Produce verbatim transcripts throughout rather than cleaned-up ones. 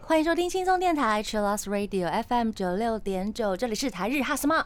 欢迎收听轻松电台 Chill Out Radio F M 九十六点九， 这里是台日哈什么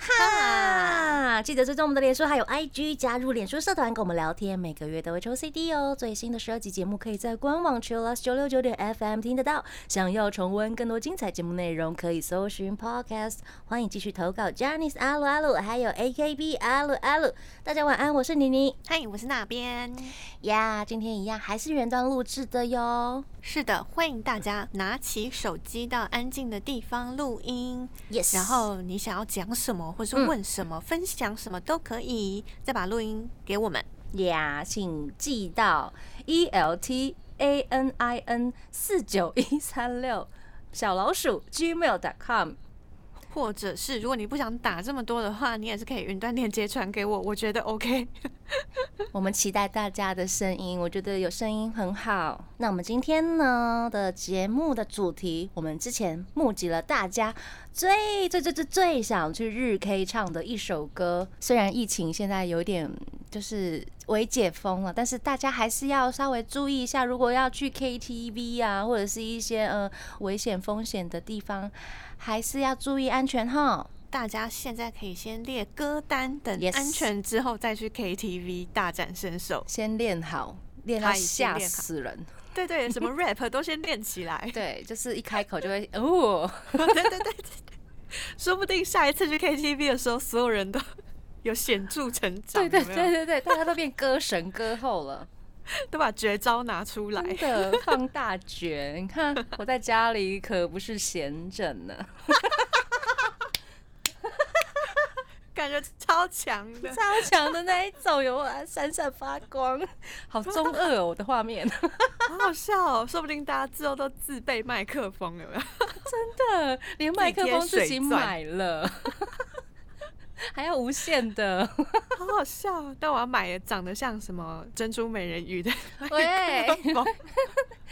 哈，记得追踪我们的脸书还有 I G， 加入脸书社团跟我们聊天，每个月都会抽 C D 哦。最新的十二集节目可以在官网 chillout 九十六点九 F M 听得到。想要重温更多精彩节目内容，可以搜寻 Podcast。欢迎继续投稿 Janice 阿鲁阿鲁，还有 A K B 阿鲁阿鲁。大家晚安，我是妮妮。嗨，我是那边呀。Yeah, 今天一样还是原装录制的哟。是的，欢迎大家拿起手机到安静的地方录音。Yes。然后你想要讲什么？或是问什么、嗯、分享什么都可以，再把录音给我们呀、yeah, 请寄到 E L T A N I N 四九一三六 小老鼠 gmail 点 com， 或者是如果你不想打这么多的话，你也是可以云端链接传给我，我觉得 OK 我们期待大家的声音，我觉得有声音很好。那我们今天呢的节目的主题，我们之前募集了大家最最最最最想去日 K 唱的一首歌，虽然疫情现在有点就是微解封了，但是大家还是要稍微注意一下，如果要去 K T V 啊，或者是一些呃危险风险的地方，还是要注意安全哈。大家现在可以先列歌单，等安全之后再去 K T V 大展身手，先练好，练到吓死人。对对，什么 rap 都先练起来。对，就是一开口就会哦，对对对，说不定下一次去 K T V 的时候，所有人都有显著成长。对对对对对，大家都变歌神歌后了，都把绝招拿出来，真的放大绝。你看我在家里可不是闲着呢，感觉超强的，超强的那一种，有啊，闪闪发光，好中二哦，我的画面，好好笑哦，说不定大家之后都自备麦克风，有没有？真的，连麦克风自己买了。还要无限的，好好笑！但我要买长得像什么珍珠美人鱼的麦克风，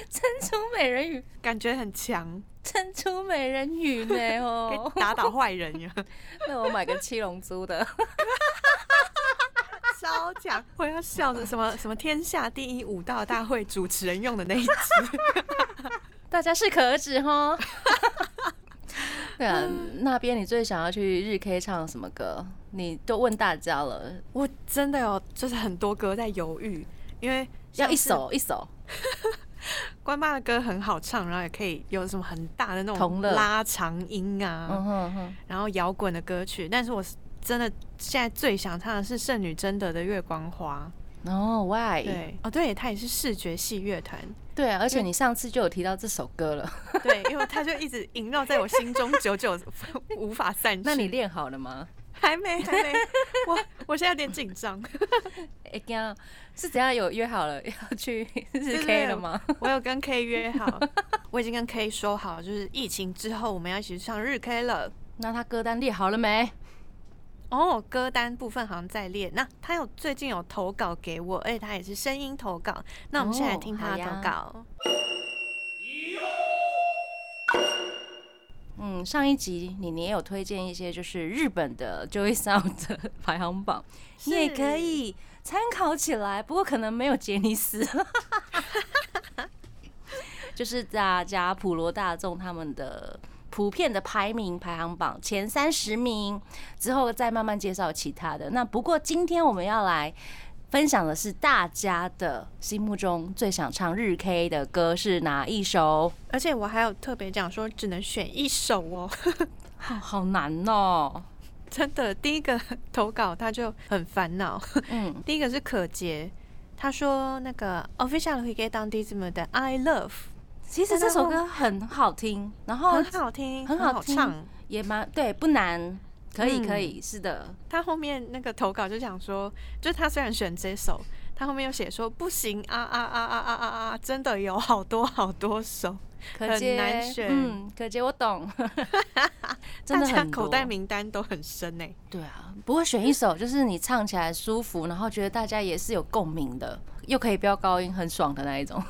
珍珠美人鱼感觉很强，珍珠美人鱼呢哦，打倒坏人呀！那我买个七龙珠的，超强！我要笑着什么什么天下第一武道大会主持人用的那一集，大家适可而止哈。对啊，那边你最想要去日 K 唱什么歌？你都问大家了，我真的有就是很多歌在犹豫，因为要一首一首。关妈的歌很好唱，然后也可以有什么很大的那种拉长音啊，然后摇滚的歌曲。但是我真的现在最想唱的是圣女贞德的《月光花》。哦、oh, ，Why？ 对，哦，对，他也是视觉系乐团。对啊，而且你上次就有提到这首歌了。对，因为他就一直萦绕在我心中，久久无法散去。那你练好了吗？还没，还没。我我现在有点紧张。哎呀，是怎样有约好了要去日 K 了吗？我有跟 K 约好，我已经跟 K 说好，就是疫情之后我们要一起上日 K 了。那他歌单列好了没？哦，歌单部分好像在列。那他有最近有投稿给我，而且他也是声音投稿。那我们现在来听他的投稿。哦、嗯，上一集你你也有推荐一些就是日本的 Joy Sound 的排行榜，你也可以参考起来。不过可能没有杰尼斯，就是大家普罗大众他们的。普遍的排名排行榜前三十名之后，再慢慢介绍其他的。那不过今天我们要来分享的是大家的心目中最想唱日 K 的歌是哪一首？而且我还有特别讲说，只能选一首哦，好好难哦，真的。第一个投稿他就很烦恼，嗯，第一个是可杰，他说那个 official 会给当地字幕的 I Love。其实这首歌很好听，然后很好听，很好唱，也蛮对，不难，可以可以，是的。他后面那个投稿就讲说，就他虽然选这首，他后面又写说不行啊啊啊啊啊啊啊，真的有好多好多首，很难选。嗯，可杰我懂，真的很多，口袋名单都很深欸。对啊，不过选一首就是你唱起来舒服，然后觉得大家也是有共鸣的。又可以飙高音，很爽的那一种。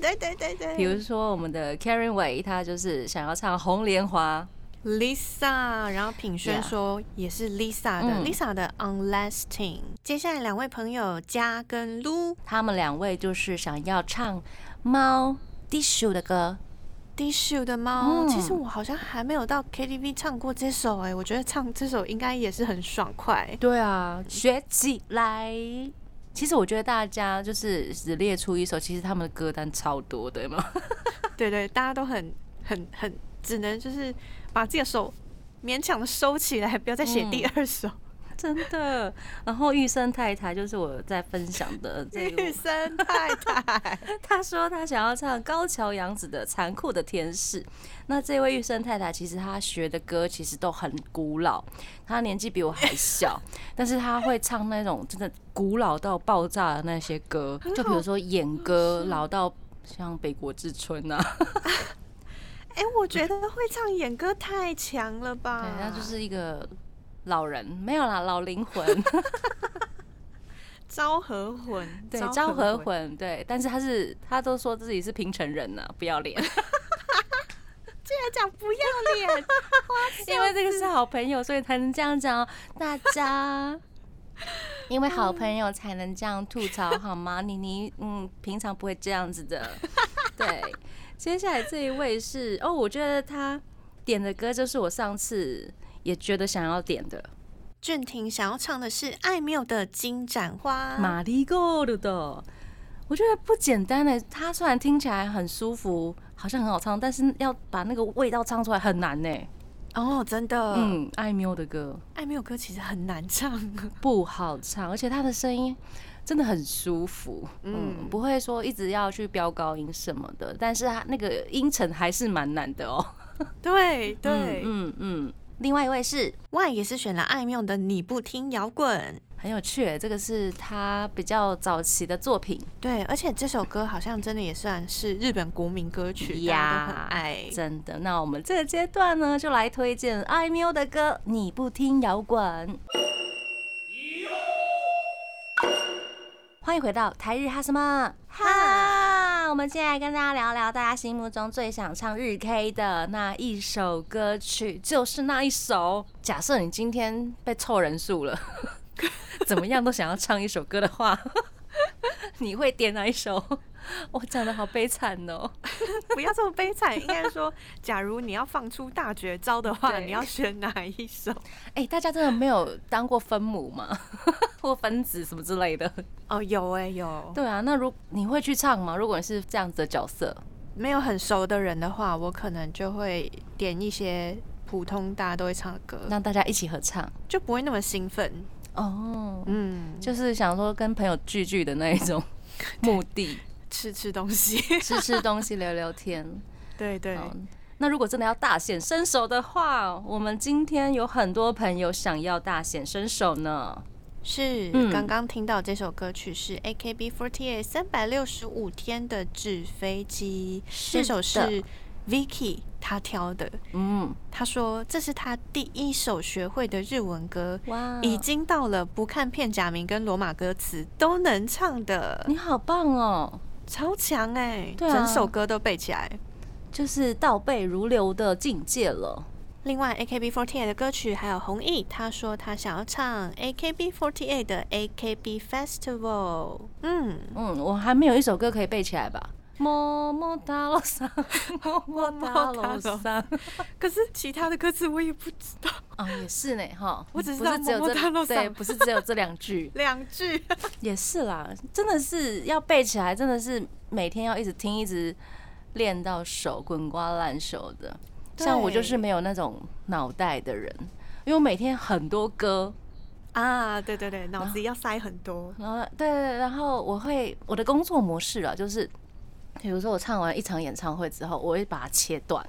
对对对对。比如说我们的 Karen Wei， 她就是想要唱《红莲华》。Lisa， 然后品轩说也是 Lisa 的、yeah. 嗯、Lisa 的 Unlasting。 接下来两位朋友嘉跟 Lu， 他们两位就是想要唱猫 Dishu 的歌。 Dishu 的猫、嗯、其实我好像还没有到 K T V 唱过这首、欸、我觉得唱这首应该也是很爽快。对啊，学起来。其实我觉得大家就是只列出一首，其实他们的歌单超多，对吗？对对，大家都很很很只能就是把自己的手勉强的收起来，不要再写第二首、嗯、真的。然后玉生太太就是我在分享的这个玉生太太她说她想要唱高桥洋子的残酷的天使。那这位玉生太太其实她学的歌其实都很古老，她年纪比我还小但是她会唱那种真的古老到爆炸的那些歌，就比如说演歌老到像北国之春啊哎、欸，我觉得会唱演歌太强了吧？对，他就是一个老人，没有啦，老灵魂，昭和魂，对，昭和魂，对。但是他是他都说自己是平城人呢、啊，不要脸，居然讲不要脸，因为这个是好朋友，所以才能这样讲、哦。大家因为好朋友才能这样吐槽，好吗？妮妮，嗯，平常不会这样子的，对。接下来这一位是哦，我觉得他点的歌就是我上次也觉得想要点的。俊廷想要唱的是艾缪的金盏花 Marigold 的，我觉得不简单耶。他虽然听起来很舒服，好像很好唱，但是要把那个味道唱出来很难耶。哦，真的。嗯，艾缪的歌，艾缪歌其实很难唱，不好唱，而且他的声音真的很舒服，嗯，不会说一直要去飙高音什么的，但是它那个音程还是蛮难的哦。对对，嗯 嗯, 嗯。另外一位是 Y， 也是选了艾缪的《你不听摇滚》，很有趣耶，这个是他比较早期的作品。对，而且这首歌好像真的也算是日本国民歌曲，大家都很爱。真的，那我们这个阶段呢，就来推荐艾缪的歌《你不听摇滚》。欢迎回到台日哈什么哈，我们现在跟大家聊聊大家心目中最想唱日 K 的那一首歌曲，就是那一首。假设你今天被凑人数了怎么样都想要唱一首歌的话你会点哪一首？我讲得好悲惨哦不要这么悲惨，应该说假如你要放出大绝招的话，你要选哪一首？哎、欸，大家真的没有当过分母吗或分子什么之类的？哦，有哎、欸、有。对啊，那如你会去唱吗？如果你是这样子的角色，没有很熟的人的话，我可能就会点一些普通大家都会唱的歌，让大家一起合唱，就不会那么兴奋哦。嗯，就是想说跟朋友聚聚的那一种目的吃吃东西吃吃东西聊聊天对 对, 對。那如果真的要大显身手的话，我们今天有很多朋友想要大显身手呢。是，刚刚听到这首歌曲是 A K B 四十八 三百六十五天的纸飞机，这首是 Vicky 他挑的。嗯，他说这是他第一首学会的日文歌，已经到了不看片假名跟罗马歌词都能唱的。你好棒哦，超强哎、欸！对啊，整首歌都背起来，就是倒背如流的境界了。另外 A K B 四十八 的歌曲还有弘毅，他说他想要唱 A K B 四十八 的 A K B Festival。 嗯嗯，我还没有一首歌可以背起来吧。么么哒喽桑，么么哒喽桑。可是其他的歌词我也不知道啊、哦，也是呢哈。我只知道么么哒喽桑，对，不是只有这两句，两句也是啦。真的是要背起来，真的是每天要一直听，一直练到手滚瓜烂熟的。像我就是没有那种脑袋的人，因为我每天很多歌啊，对对对，脑子要塞很多。然后对对，然后我会我的工作模式啊，就是比如说我唱完一场演唱会之后，我会把它切断。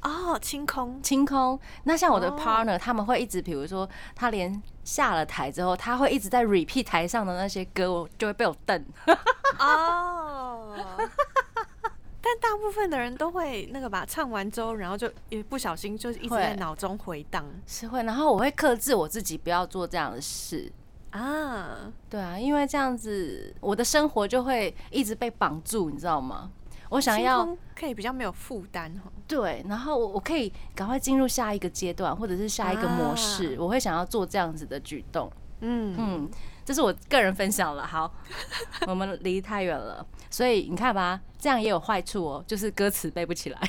哦，清空，清空。那像我的 partner， 他们会一直，比如说他连下了台之后，他会一直在 repeat 台上的那些歌，我就会被我瞪。哦。但大部分的人都会那个吧，唱完之后，然后就也不小心就一直在脑中回荡，是会。然后我会克制我自己，不要做这样的事啊。对啊，因为这样子我的生活就会一直被绑住，你知道吗？我想要可以比较没有负担，对，然后我可以赶快进入下一个阶段或者是下一个模式，我会想要做这样子的举动。嗯嗯，这是我个人分享了。好，我们离太远了，所以你看吧，这样也有坏处哦，就是歌词背不起来。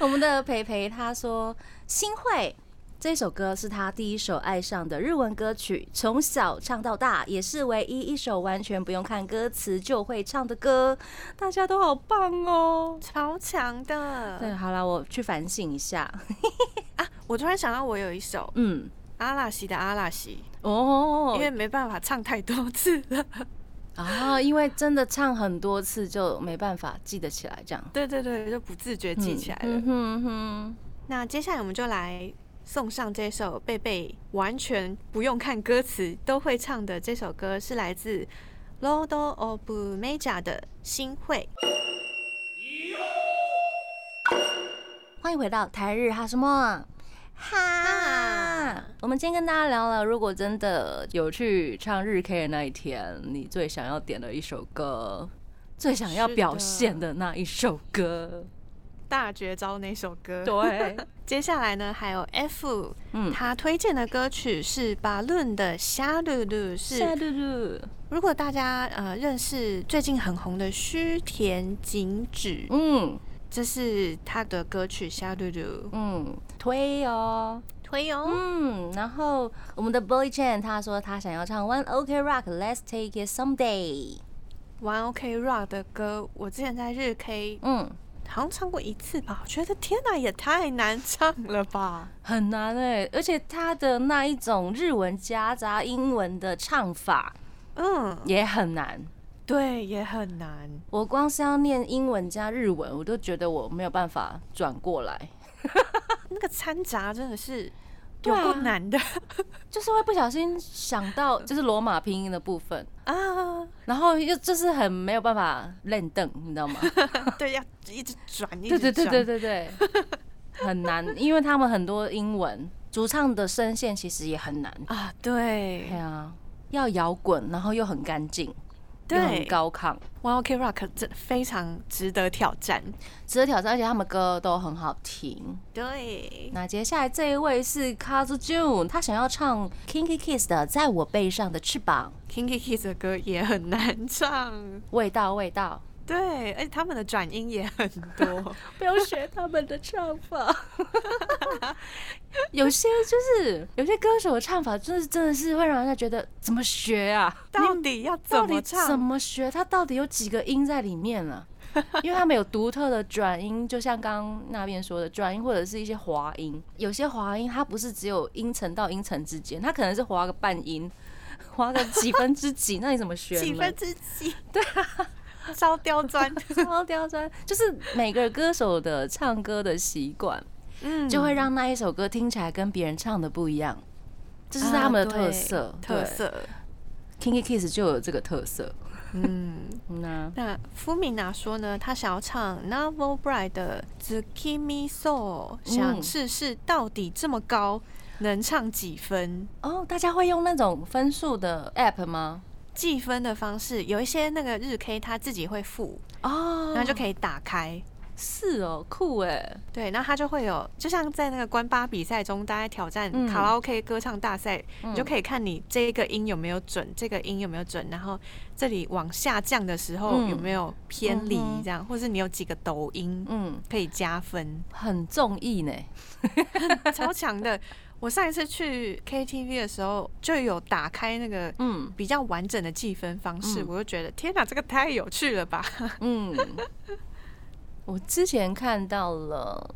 我们的培培他说，新会这首歌是他第一首爱上的日文歌曲，从小唱到大，也是唯一一首完全不用看歌词就会唱的歌。大家都好棒哦，超强的。对，好啦，我去反省一下。啊，我突然想到，我有一首，嗯，阿拉西的阿拉西哦，因为没办法唱太多次了。啊，因为真的唱很多次就没办法记得起来，这样。对对对，就不自觉记起来了。嗯哼哼。那接下来我们就来送上这首贝贝完全不用看歌词都会唱的这首歌，是来自 Road of Major 的新会。欢迎回到台日哈什么。哈，我们今天跟大家聊了，如果真的有去唱日 K 的那一天，你最想要点的一首歌，最想要表现的那一首歌，大绝招那首歌。对，接下来呢还有 F， 他推荐的歌曲是 Balloon 的夏露露，是如果大家呃认识最近很红的须田景子，嗯。这是他的歌曲《夏露露》，嗯，推哦，推哦，嗯。然后我们的 Boy Chen 他说他想要唱 One OK Rock， Let's Take It Someday。One OK Rock 的歌，我之前在日 K， 嗯，好像唱过一次吧。我觉得天哪，也太难唱了吧，很难哎、欸。而且他的那一种日文夹杂英文的唱法，嗯，也很难。对，也很难。我光是要念英文加日文，我都觉得我没有办法转过来。那个掺杂真的是有够难的、啊，就是会不小心想到就是罗马拼音的部分啊，然后又就是很没有办法练凳，你知道吗？对，要一直转，一直转，对对对对对对，很难，因为他们很多英文主唱的声线其实也很难啊。对，对啊，要摇滚，然后又很干净。对，很高亢。One OK Rock 真非常值得挑战，值得挑战，而且他们歌都很好听。对，那接下来这一位是 Kazu Jun， 他想要唱 Kinki Kids 的《在我背上的翅膀》。Kinki Kids 的歌也很难唱，味道味道。对，而且他们的转音也很多，不要学他们的唱法。有些就是有些歌手的唱法，真的真的是会让人家觉得怎么学啊？到底要怎么唱？怎么学？他到底有几个音在里面啊？因为他们有独特的转音，就像刚刚那边说的转音，或者是一些滑音。有些滑音它不是只有音程到音程之间，它可能是滑个半音，滑个几分之几，那你怎么学？几分之几？对啊。烧刁钻，烧刁钻，就是每个歌手的唱歌的习惯，嗯，就会让那一首歌听起来跟别人唱的不一样，这是他们的特色。啊、特色 ，Kinki Kids 就有这个特色。嗯，那那芙米娜说呢，他想要唱 Novel Bright 的 Zakimi Soul， 想试试到底这么高能唱几分？哦，大家会用那种分数的 app 吗？计分的方式有一些那个日 K 他自己会附哦，然后就可以打开。是哦，酷哎。对，然后他就会有，就像在那个关八比赛中，大家挑战卡拉 OK 歌唱大赛，你就可以看你这个音有没有准，这个音有没有准，然后这里往下降的时候有没有偏离，这样，或是你有几个抖音，嗯，可以加分，很中意呢，超强的。我上一次去 K T V 的时候，就有打开那个比较完整的计分方式，嗯、我就觉得天哪、啊，这个太有趣了吧！嗯，我之前看到了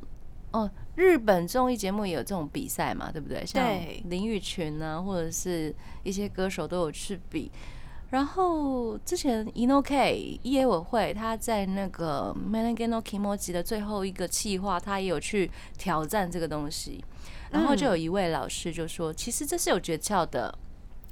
哦，日本综艺节目也有这种比赛嘛，对不对？像林育群啊，或者是一些歌手都有去比。然后之前 Inoki 业委会他在那个 Manageno Kimoji 的最后一个企划，他也有去挑战这个东西。然后就有一位老师就说，其实这是有诀窍的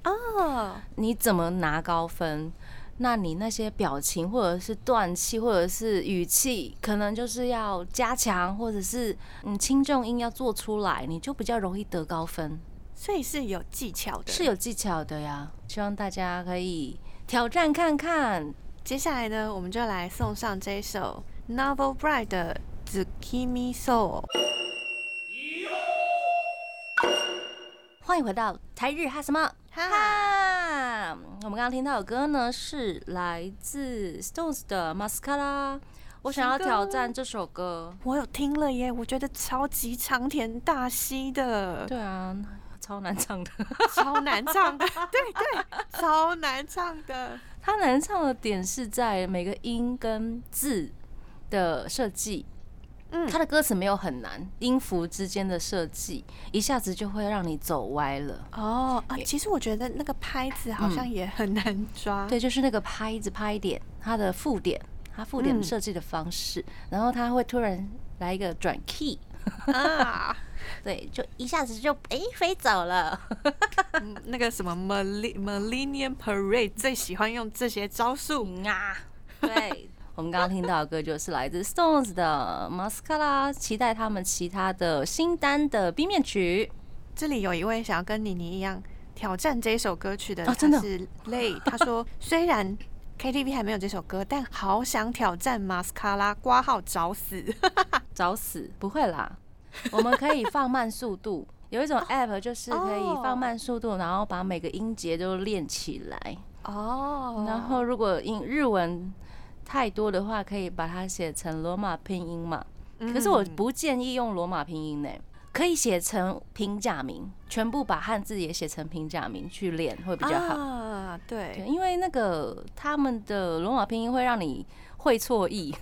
哦，你怎么拿高分？那你那些表情或者是断气或者是语气，可能就是要加强，或者是你轻重音要做出来，你就比较容易得高分。所以是有技巧的，是有技巧的呀。希望大家可以挑战看看。接下来呢，我们就来送上这首 Novel Bright 的 Zakimi Soul。 欢迎回到台日哈什么哈，我们刚刚听到的歌呢是来自 Stones 的 Mascara。 我想要挑战这首歌，我有听了耶，我觉得超级长田大希的。对啊，超难唱的超难唱的对对，超难唱的。它难唱的点是在每个音跟字的设计，它的歌词没有很难，音符之间的设计一下子就会让你走歪了。哦、啊、其实我觉得那个拍子好像也很难抓、嗯、对，就是那个拍子拍点，它的附点，它附点设计的方式、嗯、然后它会突然来一个转 key 啊对，就一下子就哎、欸、飞走了、嗯。那个什么 Millennium Parade 最喜欢用这些招数啊。对，我们刚刚听到的歌就是来自 Stones 的 Mascara， 期待他们其他的新单的 B 面曲。这里有一位想要跟妮妮一样挑战这首歌曲的，他是 Lay， 他说虽然 K T V 还没有这首歌，但好想挑战 Mascara 括号找死找死，不会啦。我们可以放慢速度，有一种 app 就是可以放慢速度，然后把每个音节都练起来。哦，然后如果日文太多的话，可以把它写成罗马拼音嘛。可是我不建议用罗马拼音呢、欸，可以写成平假名，全部把汉字也写成平假名去练会比较好。啊，对，因为那个他们的罗马拼音会让你会错意。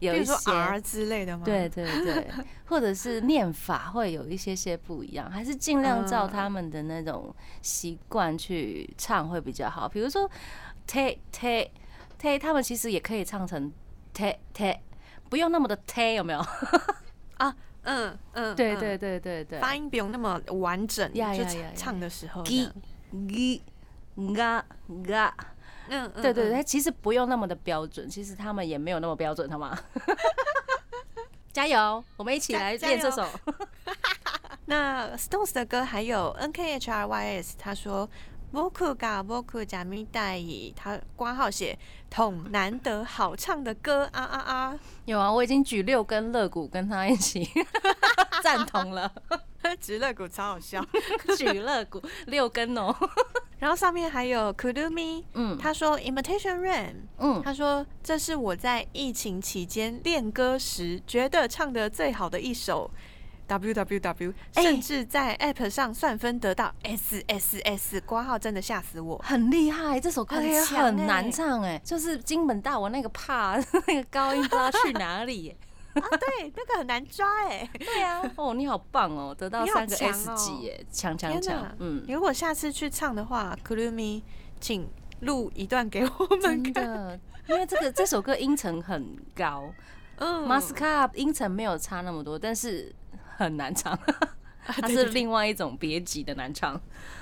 有一些 R 之类的吗？对对对，或者是念法会有一些些不一样，还是尽量照他们的那种习惯去唱会比较好。比如说 te te te， 他们其实也可以唱成 te te， 不用那么的 te， 有没有？啊，嗯嗯，对对对对对，发音不用那么完整，就唱的时候 g g ga ga。嗯，对对对，其实不用那么的标准，其实他们也没有那么标准，好吗？加油，我们一起来练这首。那 Stones 的歌还有 N K H R Y S， 他说僕が僕じゃみたい，他括号写统难得好唱的歌啊啊啊！有啊，我已经举六根肋骨跟他一起赞同了，举肋骨超好笑，举肋骨六根哦。然后上面还有 Kurumi， 嗯，他说 Imitation Rain， 嗯，他说这是我在疫情期间练歌时觉得唱的最好的一首 W W W， 甚至在 App 上算分得到 S S S， 括号真的吓死我，很厉害，这首歌很难唱哎、欸，就是金本大我那个怕那个高音不知道去哪里、欸。啊，对，那个很难抓哎、欸。对啊，哦，你好棒哦，得到三个 S 级哎，强强强。嗯，如果下次去唱的话 ，Kurumi， 请录一段给我们看。真的，因为这个这首歌音程很高，嗯 ，Mascara 音程没有差那么多，但是很难唱，它是另外一种别级的难唱。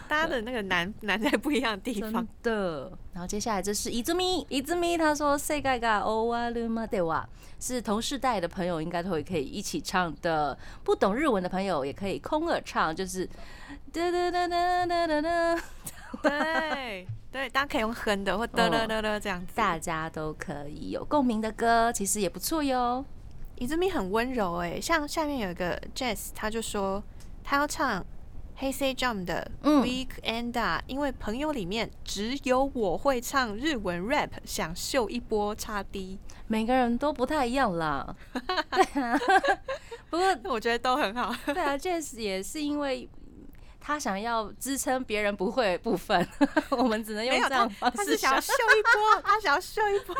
大家的那个难难在不一样的地方。真的。然后接下来这是伊兹咪，伊兹咪他说世界が終わるまでは，是同世代的朋友应该都会可以一起唱的，不懂日文的朋友也可以空耳唱，就是哒哒哒哒哒哒哒，对对，大家可以用哼的或哒哒哒哒这样子，大家都可以有共鸣的歌，其实也不错哟。伊兹咪很温柔哎、欸，像下面有一个 Jess， 他就说他要唱 Hey Say Jump 的 Weekend， 因为朋友里面只有我会唱日文 rap， 想秀一波插 D。每个人都不太一样啦，对啊，不过我觉得都很好。对啊 ，Jess 也是因为他想要支撑别人不会的部分，我们只能用这样的方式。他是想要秀一波，他想要秀一波。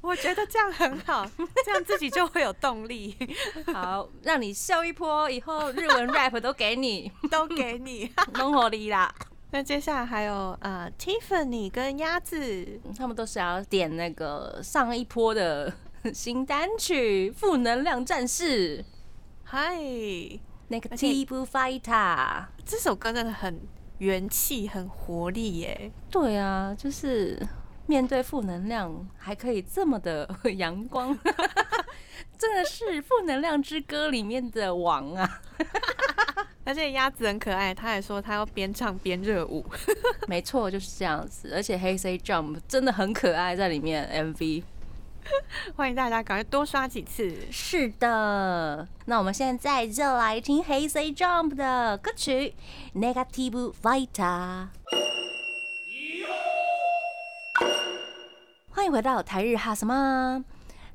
我觉得这样很好，这样自己就会有动力。好，让你秀一波，以后日文 rap 都给你，都给你，弄好你啦。那接下来还有呃 Tiffany 跟鸭子，他们都是要点那个上一波的新单曲《负能量战士》。嗨，那个 Negative Fighter 这首歌真的很元气，很活力耶。对啊，就是面对负能量还可以这么的阳光，真的是《负能量之歌》里面的王啊！而且鸭子很可爱，他还说他要边唱边热舞。没错，就是这样子。而且 Hey Say Jump 真的很可爱，在里面 M V。欢迎大家赶快多刷几次。是的，那我们现在就来听 Hey Say Jump 的歌曲 Negative Fighter。欢迎回到台日哈什么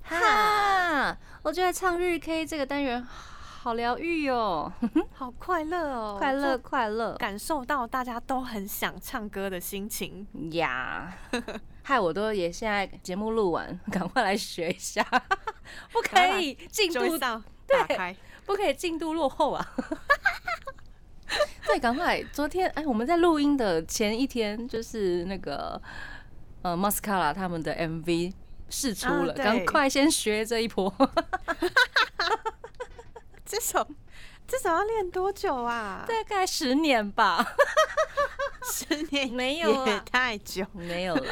哈？我觉得唱日 K 这个单元好疗愈哦，好快乐哦，快乐快乐，感受到大家都很想唱歌的心情呀。Yeah. 害我都也现在节目录完，赶快来学一下，不可以进度打开，不可以进度落后啊。对，赶快！昨天哎，我们在录音的前一天，就是那个呃 Mascara 他们的 M V 释出了，赶、啊、快先学这一波。这首这首要练多久啊？大概十年吧。十年没有啊，也太久没有了。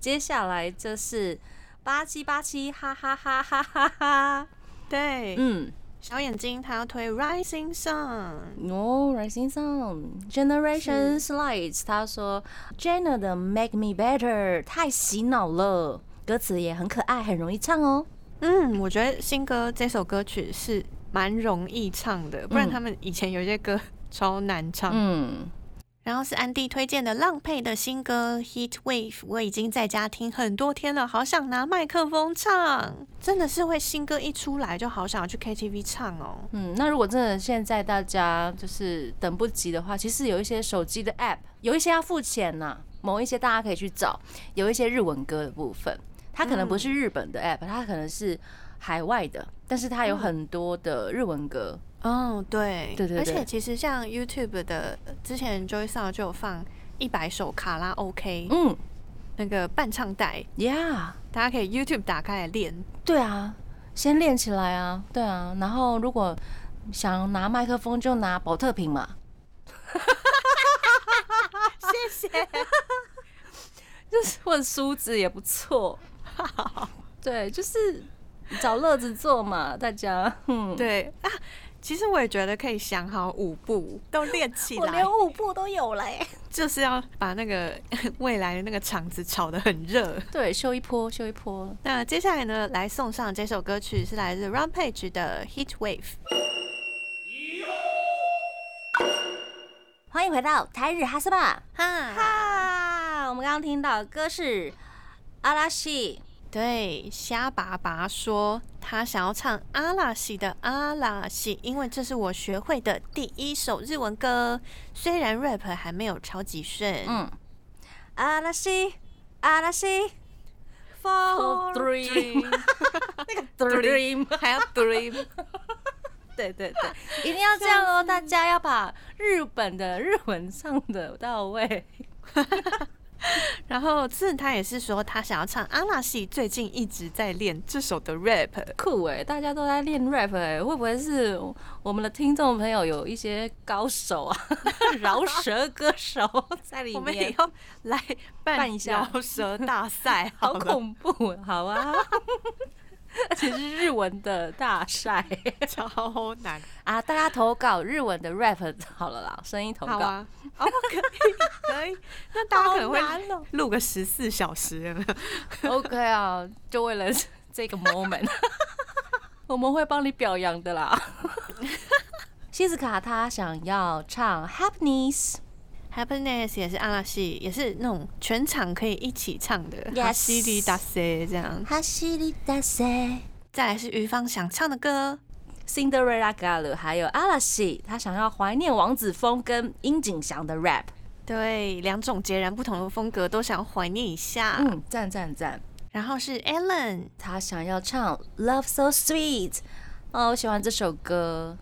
接下来这是八七八七，哈哈哈哈哈哈。对，嗯，小眼睛他要推 Rising Sun。哦 ，Rising Sun Generation Slides， 他说 Jenna 的 Make Me Better 太洗脑了，歌词也很可爱，很容易唱哦。嗯，我觉得新歌这首歌曲是蛮容易唱的，不然他们以前有些歌超难唱。嗯，然后是安迪推荐的浪配的新歌 Heat Wave， 我已经在家听很多天了，好想拿麦克风唱，真的是会新歌一出来就好想去 K T V 唱哦。嗯，那如果真的现在大家就是等不及的话，其实有一些手机的 App， 有一些要付钱呐、啊，某一些大家可以去找，有一些日文歌的部分。它可能不是日本的 app， 它可能是海外的，但是它有很多的日文歌。嗯，哦、对， 对, 对, 对，而且其实像 YouTube 的，之前 Joyce 就有放一百首卡拉 OK， 嗯，那个伴唱带 ，Yeah， 大家可以 YouTube 打开来练。对啊，先练起来啊，对啊，然后如果想拿麦克风就拿保特瓶嘛。谢谢，就是问梳子也不错。对，就是找乐子做嘛，大家。嗯，对啊，其实我也觉得可以想好舞步都练起来。我连舞步都有了、欸，就是要把那个未来的那个场子炒得很热。对，秀一波，秀一波。那接下来呢，来送上这首歌曲是来自 Round Page 的 Heat Wave。欢迎回到台日哈斯巴哈哈！我们刚刚听到的歌是阿拉西，对，虾爸爸说他想要唱阿拉西的阿拉西，因为这是我学会的第一首日文歌，虽然 rap 还没有超级顺。嗯，阿拉西，阿拉西 ，for dream， 那个 dream 还要 dream。对对对，一定要这样哦！大家要把日本的日文唱得到位。然后次他也是说他想要唱阿拉西，最近一直在练这首的 rap， 酷哎、欸！大家都在练 rap 哎、欸，会不会是我们的听众朋友有一些高手啊，饶舌歌手在里面？我们也要来办一下饶舌大赛，好恐怖！好啊。而且是日文的大赛，超难啊！大家投稿日文的 rap 好了啦，声音投稿。好啊，哦，可以可以。那大家可能会录个十四小时有没有 ？OK 啊，就为了这个 moment， 我们会帮你表扬的啦。西斯卡他想要唱 Happiness， Happiness 也是阿拉西，也是那种全场可以一起唱的。哈西里达塞这样。哈西里达塞。再来是于芳想唱的歌 ，Cinderella Girl， 还有阿拉西，他想要怀念王子峰跟樱井翔的 rap。对，两种截然不同的风格都想怀念一下。嗯，赞赞赞。然后是 Ellen， 他想要唱 Love So Sweet， 哦，我喜欢这首歌。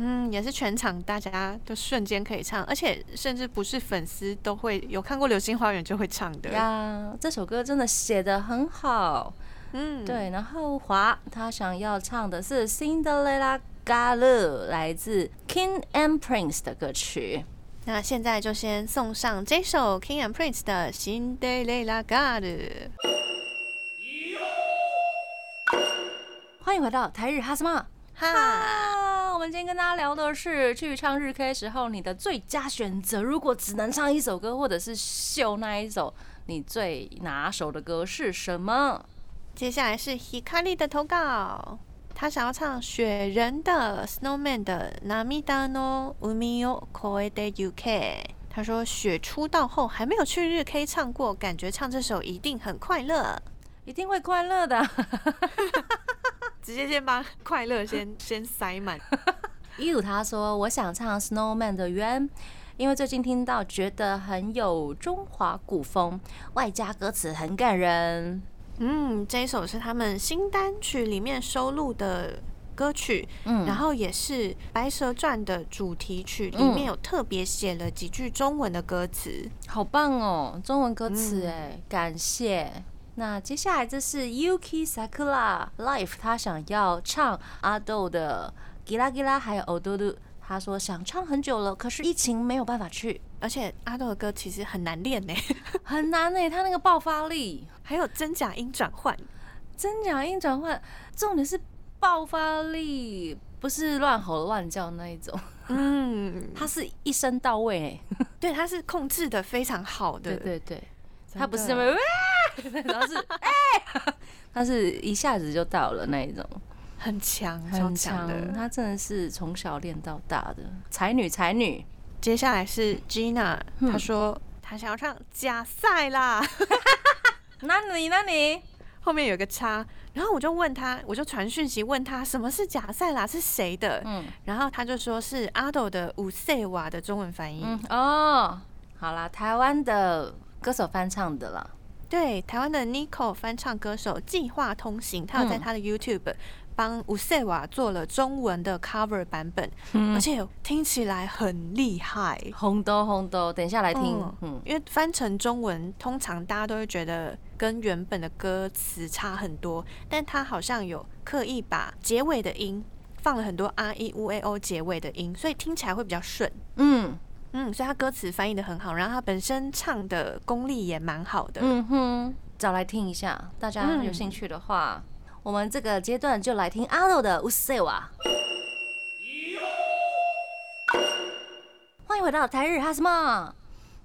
嗯，也是全场大家都瞬间可以唱，而且甚至不是粉丝都会有看过《流星花园》就会唱的呀。Yeah, 这首歌真的写得很好，嗯，对。然后华他想要唱的是《Cinderella Girl》，来自 King and Prince 的歌曲。那现在就先送上这首 King and Prince 的《Cinderella Girl》。欢迎回到台日哈什么哈。我们今天跟大家聊的是去唱日 K 时候你的最佳选择，如果只能唱一首歌或者是秀那一首，你最拿手的歌是什么？接下来是 Hikari 的投稿，他想要唱雪人的 Snowman 的 Namida no Umi o Koete Yuke。他说雪出道后还没有去日 K 唱过，感觉唱这首一定很快乐，一定会快乐的、啊，直接先把快乐先先塞满。You 他说我想唱 Snowman 的冤，因为最近听到觉得很有中华古风，外加歌词很感人。嗯，这一首是他们新单曲里面收录的歌曲，嗯、然后也是《白蛇传》的主题曲，里面有特别写了几句中文的歌词，好棒哦，中文歌词哎、嗯，感谢。那接下来这是 Yuki Sakura Life， 他想要唱 Ado 的 Gira Gira 还有 Odoru， 他说想唱很久了，可是疫情没有办法去。而且阿豆的歌其实很难练呢，很难呢、欸，他那个爆发力，还有真假音转换，真假音转换，重点是爆发力，不是乱吼乱叫那一种。嗯，他是一声到位、欸，对，他是控制的非常好的，对对对，他不是哇，然后是哎，他是一下子就到了那一种。很强，很强，他真的是从小练到大的才女，才女。接下来是 Gina， 她说她想要唱假赛啦，那你那你后面有个叉，然后我就问她，我就传讯息问她什么是假赛啦，是谁的？嗯，然后她就说是 Ado 的 Usseewa 的中文翻译、嗯。哦，好啦，台湾的歌手翻唱的啦，对，台湾的 Nico 翻唱歌手计划通行，他有在他的 YouTube、嗯。帮 Usseewa 做了中文的 cover 版本，嗯、而且听起来很厉害。红豆红豆，等一下来听、嗯。因为翻成中文，通常大家都会觉得跟原本的歌词差很多，但他好像有刻意把结尾的音放了很多 r e u a o 结尾的音，所以听起来会比较顺。嗯嗯，所以他歌词翻译的很好，然后他本身唱的功力也蛮好的。嗯哼，找来听一下，大家有兴趣的话。嗯，我们这个阶段就来听阿豆的 Usseewa。 欢迎回到台日哈什么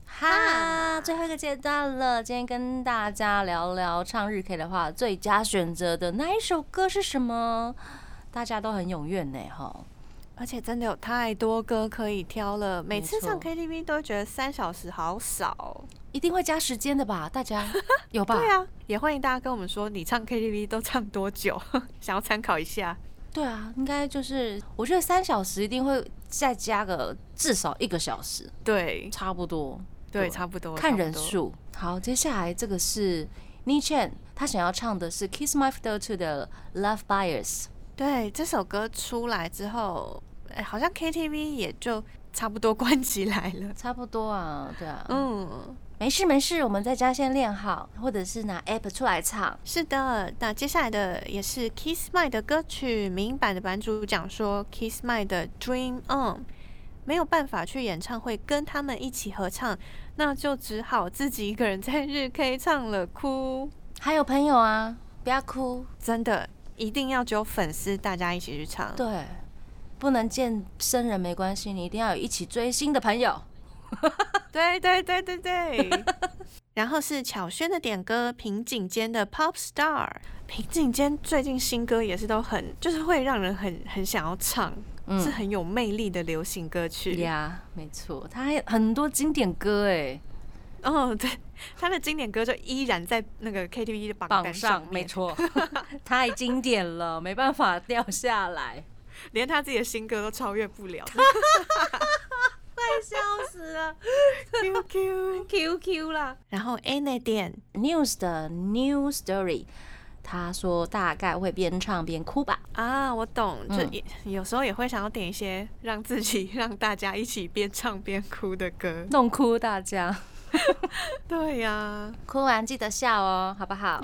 哈，最后一个阶段了，今天跟大家聊聊唱日 K 的话最佳选择的那一首歌是什么，大家都很踊跃呢，而且真的有太多歌可以挑了，每次唱 K T V 都觉得三小时好少，一定会加时间的吧？大家有吧？对啊，也欢迎大家跟我们说，你唱 K T V 都唱多久？想要参考一下。对啊，应该就是，我觉得三小时一定会再加个至少一个小时。对，差不多。对，對差不多。看人数。好，接下来这个是 Nichen， 他想要唱的是 Kiss My Photo 的 Love Buyers。对，这首歌出来之后，欸、好像 K T V 也就差不多关起来了。差不多啊，对啊，嗯。没事没事，我们在家先练好，或者是拿 app 出来唱。是的，那接下来的也是 Kiss My 的歌曲，明版的版主讲说 Kiss My 的 Dream On 没有办法去演唱会跟他们一起合唱，那就只好自己一个人在日 K 唱了，哭。还有朋友啊，不要哭，真的一定要只有粉丝大家一起去唱。对，不能见生人没关系，你一定要有一起追星的朋友。对对对对对，然后是巧萱的点歌，平井坚的 Pop Star。 平井坚最近新歌也是都很，就是会让人很很想要唱、嗯，是很有魅力的流行歌曲呀， yeah， 没错，他还很多经典歌哎，哦对，他的经典歌就依然在那个 K T V 的榜单上面，榜上没错，太经典了，没办法掉下来，连他自己的新歌都超越不了。快笑死了 ，Q Q Q Q 啦。然后 N 点 News 的 New Story， 他说大概会边唱边哭吧。啊，我懂，就、嗯、有时候也会想要点一些让自己让大家一起边唱边哭的歌，弄哭大家。对呀、啊，哭完记得笑哦，好不好？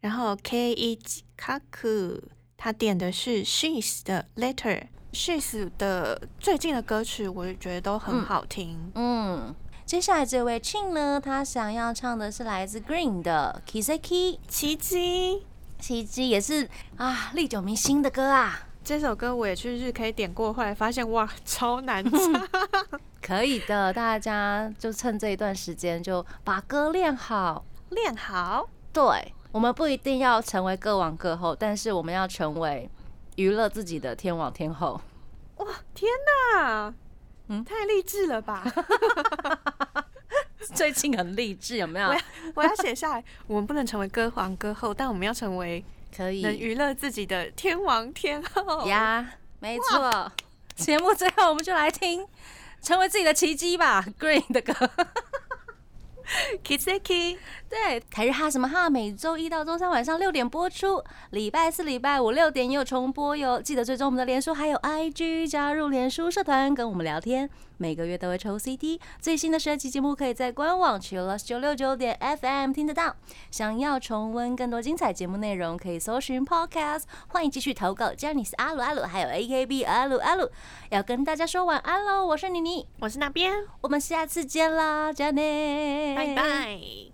然后 K 一 Kaku， 他点的是 She's 的 Letter。She's 的最近的歌曲我觉得都很好听。 嗯， 嗯，接下来这位 Chin 呢，他想要唱的是来自 Green 的 Kiseki 奇迹，奇迹也是啊历久弥新的歌啊，这首歌我也去日 K 点过，后来发现哇，超难唱。可以的，大家就趁这一段时间就把歌练好，练好。对，我们不一定要成为歌王歌后，但是我们要成为娱乐自己的天王天后。哇，天哪，嗯，太励志了吧！最近很励志，有没有？我要写下来。我们不能成为歌王歌后，但我们要成为。可以能娱乐自己的天王天后呀， yeah, 没错。节目最后我们就来听成为自己的奇迹吧 Green 的歌Kiseki。 对，凯日哈什么哈，每周一到周三晚上六点播出，礼拜四礼拜五六点也有重播哟。记得追踪我们的脸书还有 I G， 加入脸书社团跟我们聊天，每个月都会抽 C D， 最新的十二期节目可以在官网 Chill Out 九六九点 F M 听得到。想要重温更多精彩节目内容可以搜寻 Podcast， 欢迎继续投稿。 Janice 阿鲁阿鲁还有 A K B 阿鲁阿鲁要跟大家说晚安喽。我是妮妮，我是那边，我们下次见啦， Janice，拜拜。